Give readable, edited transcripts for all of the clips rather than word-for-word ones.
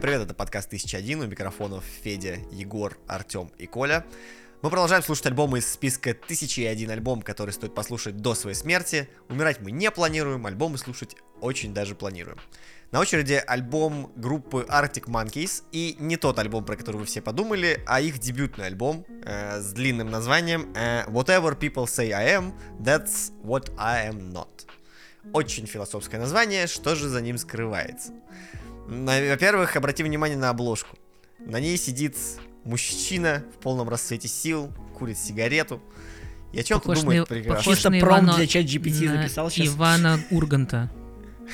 Всем привет, это подкаст 1001, у микрофонов Федя, Егор, Артем и Коля. Мы продолжаем слушать альбомы из списка 1001 альбом, который стоит послушать до своей смерти. Умирать мы не планируем, альбомы слушать очень даже планируем. На очереди альбом группы Arctic Monkeys, и не тот альбом, про который вы все подумали, а их дебютный альбом с длинным названием Whatever People Say I Am, That's What I'm Not. Очень философское название, что же за ним скрывается? Во-первых, обрати внимание на обложку. На ней сидит мужчина в полном расцвете сил, курит сигарету. И о чем похож ты думаешь прекрасно? Похож на промп для ChatGPT написал сейчас. Ивана Урганта.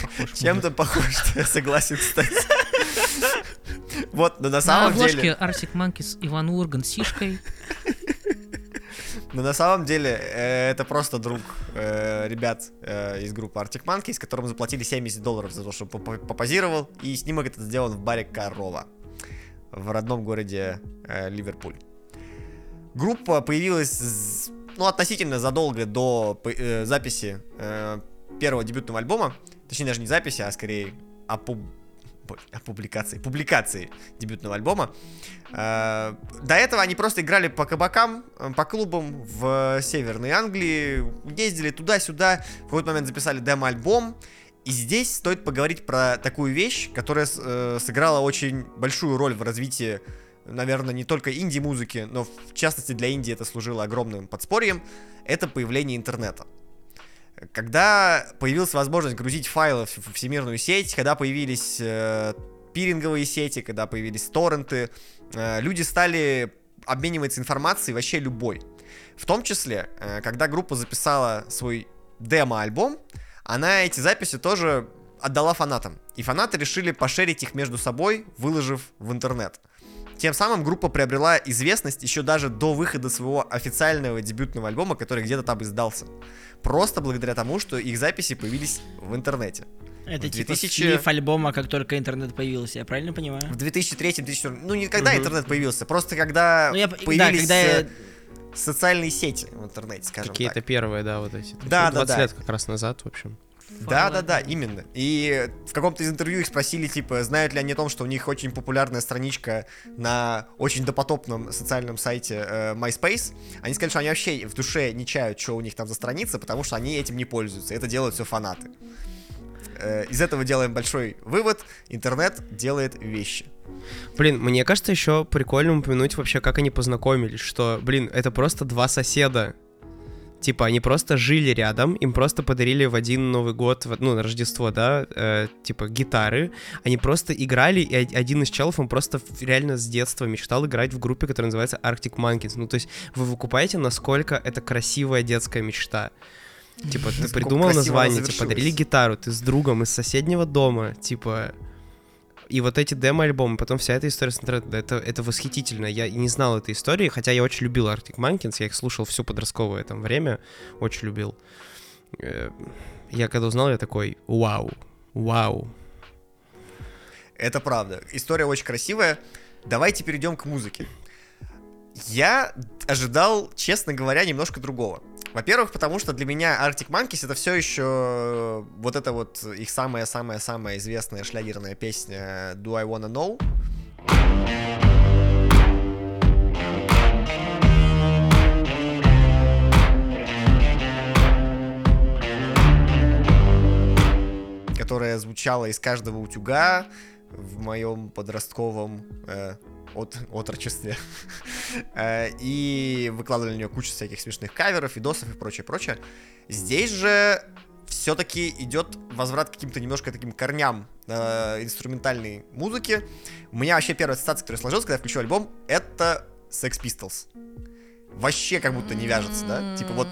Похож, чем-то похож, что я согласен, кстати. Вот, но на самом деле... На обложке Arctic Monkeys Иван Ургант с сишкой. Но на самом деле это просто друг ребят из группы Arctic Monkeys, с которым заплатили $70 за то, что попозировал, и снимок этот сделан в баре Корова в родном городе Ливерпуль. Группа появилась относительно задолго до записи первого дебютного альбома, точнее даже не записи, а скорее публикации дебютного альбома. До этого они просто играли по кабакам, по клубам в Северной Англии, ездили туда-сюда, в какой-то момент записали демо-альбом. И здесь стоит поговорить про такую вещь, которая сыграла очень большую роль в развитии, наверное, не только инди-музыки, но в частности для Индии это служило огромным подспорьем. Это появление интернета. Когда появилась возможность грузить файлы в всемирную сеть, когда появились пиринговые сети, когда появились торренты, люди стали обмениваться информацией вообще любой. В том числе, когда группа записала свой демо-альбом, она эти записи тоже отдала фанатам. И фанаты решили пошерить их между собой, выложив в интернет. Тем самым группа приобрела известность еще даже до выхода своего официального дебютного альбома, который где-то там издался. Просто благодаря тому, что их записи появились в интернете. Это типа слив альбома, как только интернет появился, я правильно понимаю? В 2003-2004... Ну, не когда интернет появился, просто когда появились... социальные сети в интернете, скажем так. Какие-то первые, да, вот эти. Да, 20 лет как раз назад, в общем. Да, именно. И в каком-то из интервью их спросили, типа, знают ли они о том, что у них очень популярная страничка на очень допотопном социальном сайте MySpace. Они сказали, что они вообще в душе не чают, что у них там за страница, потому что они этим не пользуются. Это делают все фанаты. Из этого делаем большой вывод. Интернет делает вещи. Блин, мне кажется, еще прикольно упомянуть вообще, как они познакомились, что, блин, это просто два соседа. Типа, они просто жили рядом, им просто подарили в один Новый год, ну, на Рождество, да, типа, гитары. Они просто играли, и один из челов, он просто реально с детства мечтал играть в группе, которая называется Arctic Monkeys. Ну, то есть, вы выкупаете, насколько это красивая детская мечта. Типа, ты придумал название, тебе подарили гитару, ты с другом из соседнего дома, типа... И вот эти демо-альбомы, потом вся эта история с интернетом, это восхитительно. Я не знал этой истории, хотя я очень любил Arctic Monkeys, я их слушал все подростковое там время, очень любил. Я когда узнал, я такой, вау. Это правда. История очень красивая. Давайте перейдем к музыке. Я ожидал, честно говоря, немножко другого. Во-первых, потому что для меня Arctic Monkeys это все еще вот это вот их самая-самая-самая известная шлягерная песня Do I Wanna Know? Которая звучала из каждого утюга в моем подростковом... отрочестве. И выкладывали на нее кучу всяких смешных каверов, видосов и прочее. Здесь же все-таки идет возврат к каким-то немножко таким корням инструментальной музыки. У меня вообще первая ассоциация, которая сложилась, когда я включу альбом, это Sex Pistols. Вообще как будто не вяжется, да? Типа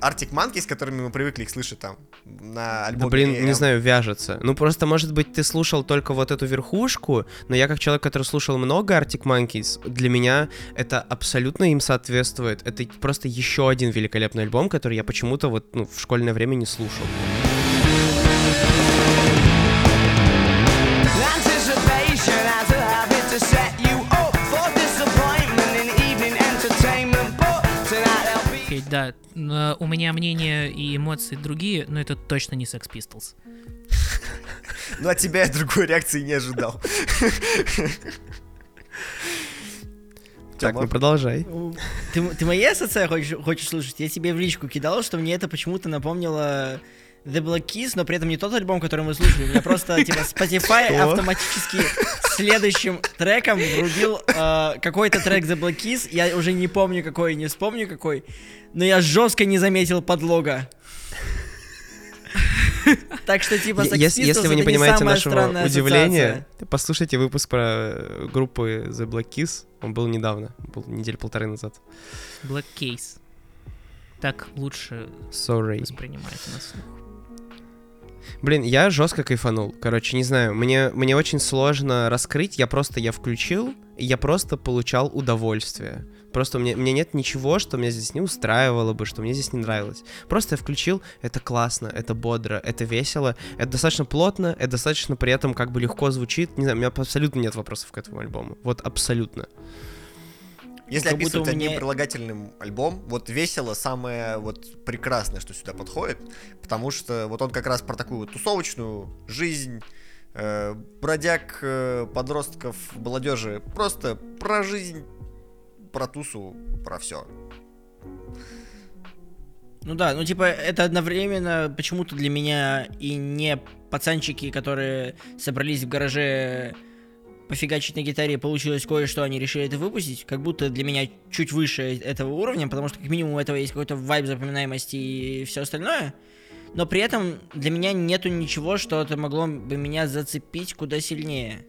Arctic Monkeys, с которыми мы привыкли их слышать там на альбоме. Да блин, не знаю, вяжется. Ну просто, может быть, ты слушал только вот эту верхушку, но я как человек, который слушал много Arctic Monkeys, для меня это абсолютно им соответствует. Это просто еще один великолепный альбом, который я почему-то вот в школьное время не слушал. Да, у меня мнение и эмоции другие, но это точно не Sex Pistols. Ну, от тебя я другой реакции не ожидал. Так, ну продолжай. Ты мои ассоциации хочешь слушать? Я тебе в личку кидал, что мне это почему-то напомнило The Black Keys, но при этом не тот альбом, который мы слушали. У меня просто, типа, Spotify автоматически следующим треком врубил какой-то трек The Black Keys. Я уже не помню какой, не вспомню какой, но я жестко не заметил подлога. Так что, типа, Sex Pistols — если вы не понимаете нашего удивления, послушайте выпуск про группы The Black Keys. Он был недавно, был неделю полторы назад. Black Keys. Так лучше воспринимает нас. Блин, я жестко кайфанул. Короче, не знаю, мне очень сложно раскрыть. Я включил, и я просто получал удовольствие. Просто у меня нет ничего, что меня здесь не устраивало бы, что мне здесь не нравилось. Просто я включил, это классно, это бодро, это весело, это достаточно плотно, это достаточно при этом как бы легко звучит. Не знаю, у меня абсолютно нет вопросов к этому альбому. Вот абсолютно. Если описывать одним прилагательным альбом, вот весело самое вот прекрасное, что сюда подходит, потому что вот он как раз про такую вот тусовочную жизнь, бродяг, подростков, молодежи, просто про жизнь, про тусу, про все. Ну да, ну типа это одновременно почему-то для меня и не пацанчики, которые собрались в гараже пофигачить на гитаре, получилось кое-что, они решили это выпустить, как будто для меня чуть выше этого уровня, потому что как минимум у этого есть какой-то вайб запоминаемости и все остальное, но при этом для меня нету ничего, что это могло бы меня зацепить куда сильнее.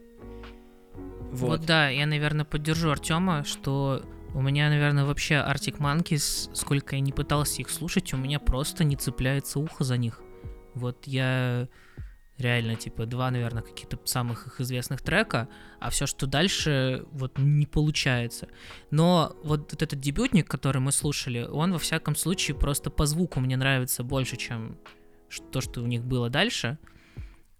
Вот да, я, наверное, поддержу Артема, что у меня, наверное, вообще Arctic Monkeys, сколько я не пытался их слушать, у меня просто не цепляется ухо за них. Вот я реально, типа, два, наверное, каких-то самых их известных трека, а все, что дальше, вот не получается. Но вот этот дебютник, который мы слушали, он, во всяком случае, просто по звуку мне нравится больше, чем то, что у них было дальше.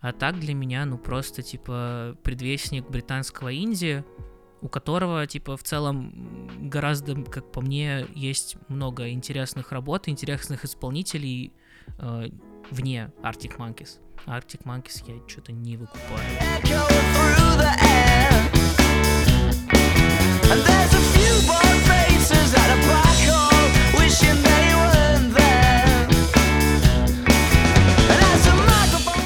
А так для меня, ну, просто, типа, предвестник британского инди, у которого, типа, в целом гораздо, как по мне, есть много интересных работ, интересных исполнителей вне Arctic Monkeys. А Arctic Monkeys я что-то не выкупаю.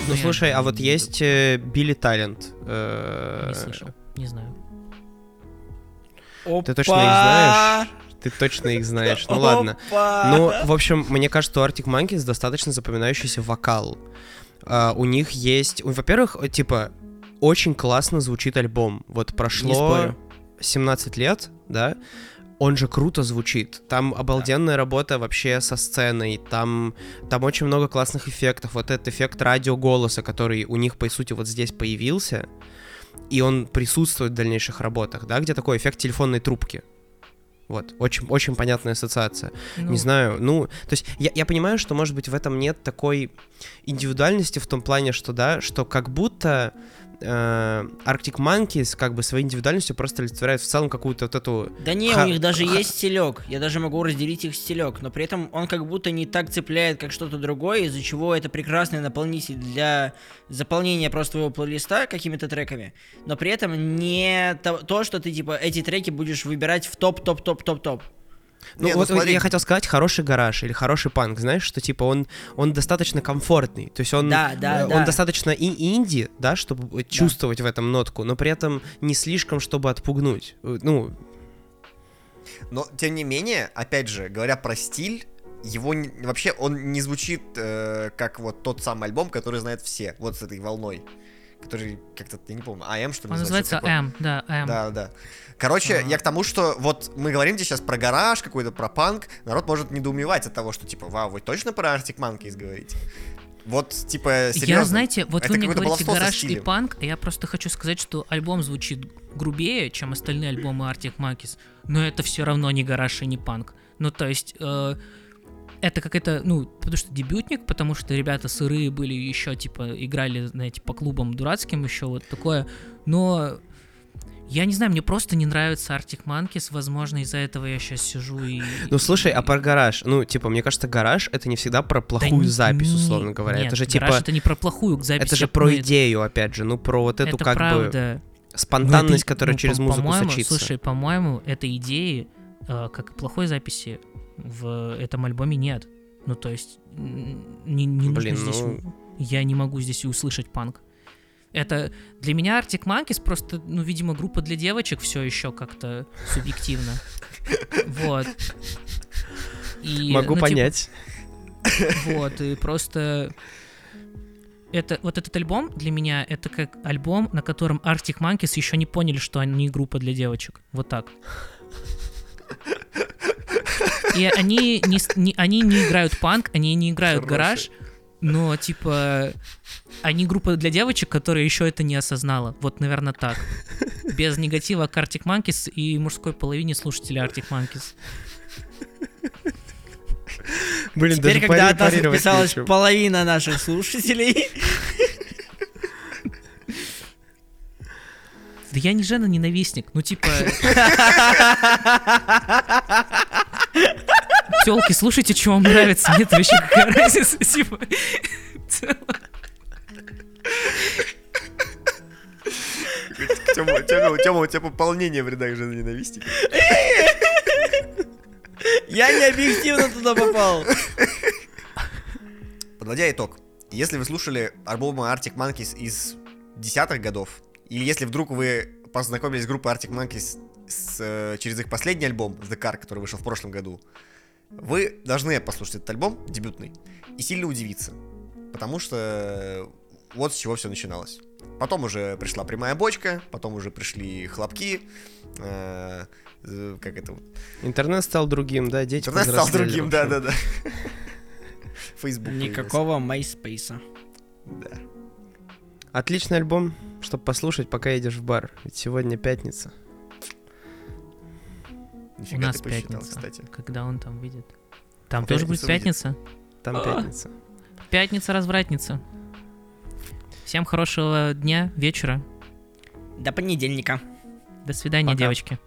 Ну слушай, а вот есть Billy Talent. Не слышал, не знаю. Опа! Ты точно их знаешь? Ты точно их знаешь, ну ладно. Ну, в общем, мне кажется, у Arctic Monkeys достаточно запоминающийся вокал. У них есть... Во-первых, типа, очень классно звучит альбом. Вот прошло 17 лет, да? Он же круто звучит. Там обалденная работа вообще со сценой. Там очень много классных эффектов. Вот этот эффект радиоголоса, который у них, по сути, вот здесь появился. И он присутствует в дальнейших работах, да? Где такой эффект телефонной трубки. Вот, очень, очень понятная ассоциация. Ну. Не знаю, ну, то есть я понимаю, что, может быть, в этом нет такой индивидуальности в том плане, что, да, что как будто Arctic Monkeys как бы своей индивидуальностью просто олицетворяет в целом какую-то вот эту... Да не, у них даже есть стилек, я даже могу разделить их стилек, но при этом он как будто не так цепляет, как что-то другое, из-за чего это прекрасный наполнитель для заполнения просто твоего плейлиста какими-то треками, но при этом не то, что ты, типа, эти треки будешь выбирать в топ-топ-топ-топ-топ. Ну, нет, вот я хотел сказать, хороший гараж или хороший панк, знаешь, что типа он достаточно комфортный, то есть он, он достаточно и инди, да, чтобы чувствовать в этом нотку, но при этом не слишком, чтобы отпугнуть. Ну. Но, тем не менее, опять же, говоря про стиль, его вообще он не звучит как вот тот самый альбом, который знают все, вот с этой волной. Который как-то, я не помню, I Am, что ли? Он называется M, да, M. Да. Короче, я к тому, что вот мы говорим здесь сейчас про гараж какой-то, про панк. Народ может недоумевать от того, что типа, вау, вы точно про Arctic Monkeys говорите? Вот, типа, серьезно. Я, знаете, вот это вы мне говорите гараж и панк, а я просто хочу сказать, что альбом звучит грубее, чем остальные альбомы Arctic Monkeys, но это все равно не гараж и не панк. Ну, то есть... Это какая-то, ну, потому что дебютник, потому что ребята сырые были еще, типа, играли, знаете, по клубам дурацким, еще вот такое. Но Я не знаю, мне просто не нравится Arctic Monkeys, возможно, из-за этого я сейчас сижу и... Ну, слушай, а про гараж? Ну, типа, мне кажется, гараж — это не всегда про плохую запись, условно говоря. Нет, это же, гараж — это не про плохую запись. Это же про идею, опять же, ну, про вот эту это как правда. Бы спонтанность, это, которая через музыку сочится. Слушай, по-моему, этой идеи, как и плохой записи, в этом альбоме нет. Ну, то есть, не нужно здесь... Я не могу здесь и услышать панк. Это для меня Arctic Monkeys просто, ну, видимо, группа для девочек все еще как-то субъективно. Вот. И, могу понять. Типа, вот, и просто... это вот этот альбом для меня, это как альбом, на котором Arctic Monkeys еще не поняли, что они группа для девочек. Вот так. И они не играют панк, они не играют гараж, но, типа... Они группа для девочек, которая еще это не осознала. Вот, наверное, так. Без негатива к Arctic Monkeys и мужской половине слушателей Arctic Monkeys. Блин, теперь, когда от нас отписалась половина наших слушателей... Да я не жена-ненавистник. Ну, типа... Тёлки, слушайте, что вам нравится. Нет, вообще какая разница. Типа... Тёма, у тебя пополнение в рядах женоненавистника. Я не объективно туда попал. Подводя итог, если вы слушали альбомы Arctic Monkeys из 10-х годов, или если вдруг вы познакомились с группой Arctic Monkeys через их последний альбом The Car, который вышел в прошлом году, вы должны послушать этот альбом, дебютный, и сильно удивиться. Потому что вот с чего все начиналось. Потом уже пришла прямая бочка, потом уже пришли хлопки. Как это? Интернет стал другим, да, дети. Интернет стал другим, да. Facebook. Никакого MySpace. Да. Отличный альбом, чтобы послушать, пока едешь в бар. Ведь сегодня пятница. Нифига, у нас ты посчитал, пятница, кстати. Когда он там выйдет? Там тоже будет пятница? Там пятница. Пятница-развратница. Всем хорошего дня, вечера. До понедельника. До свидания, пока. Девочки.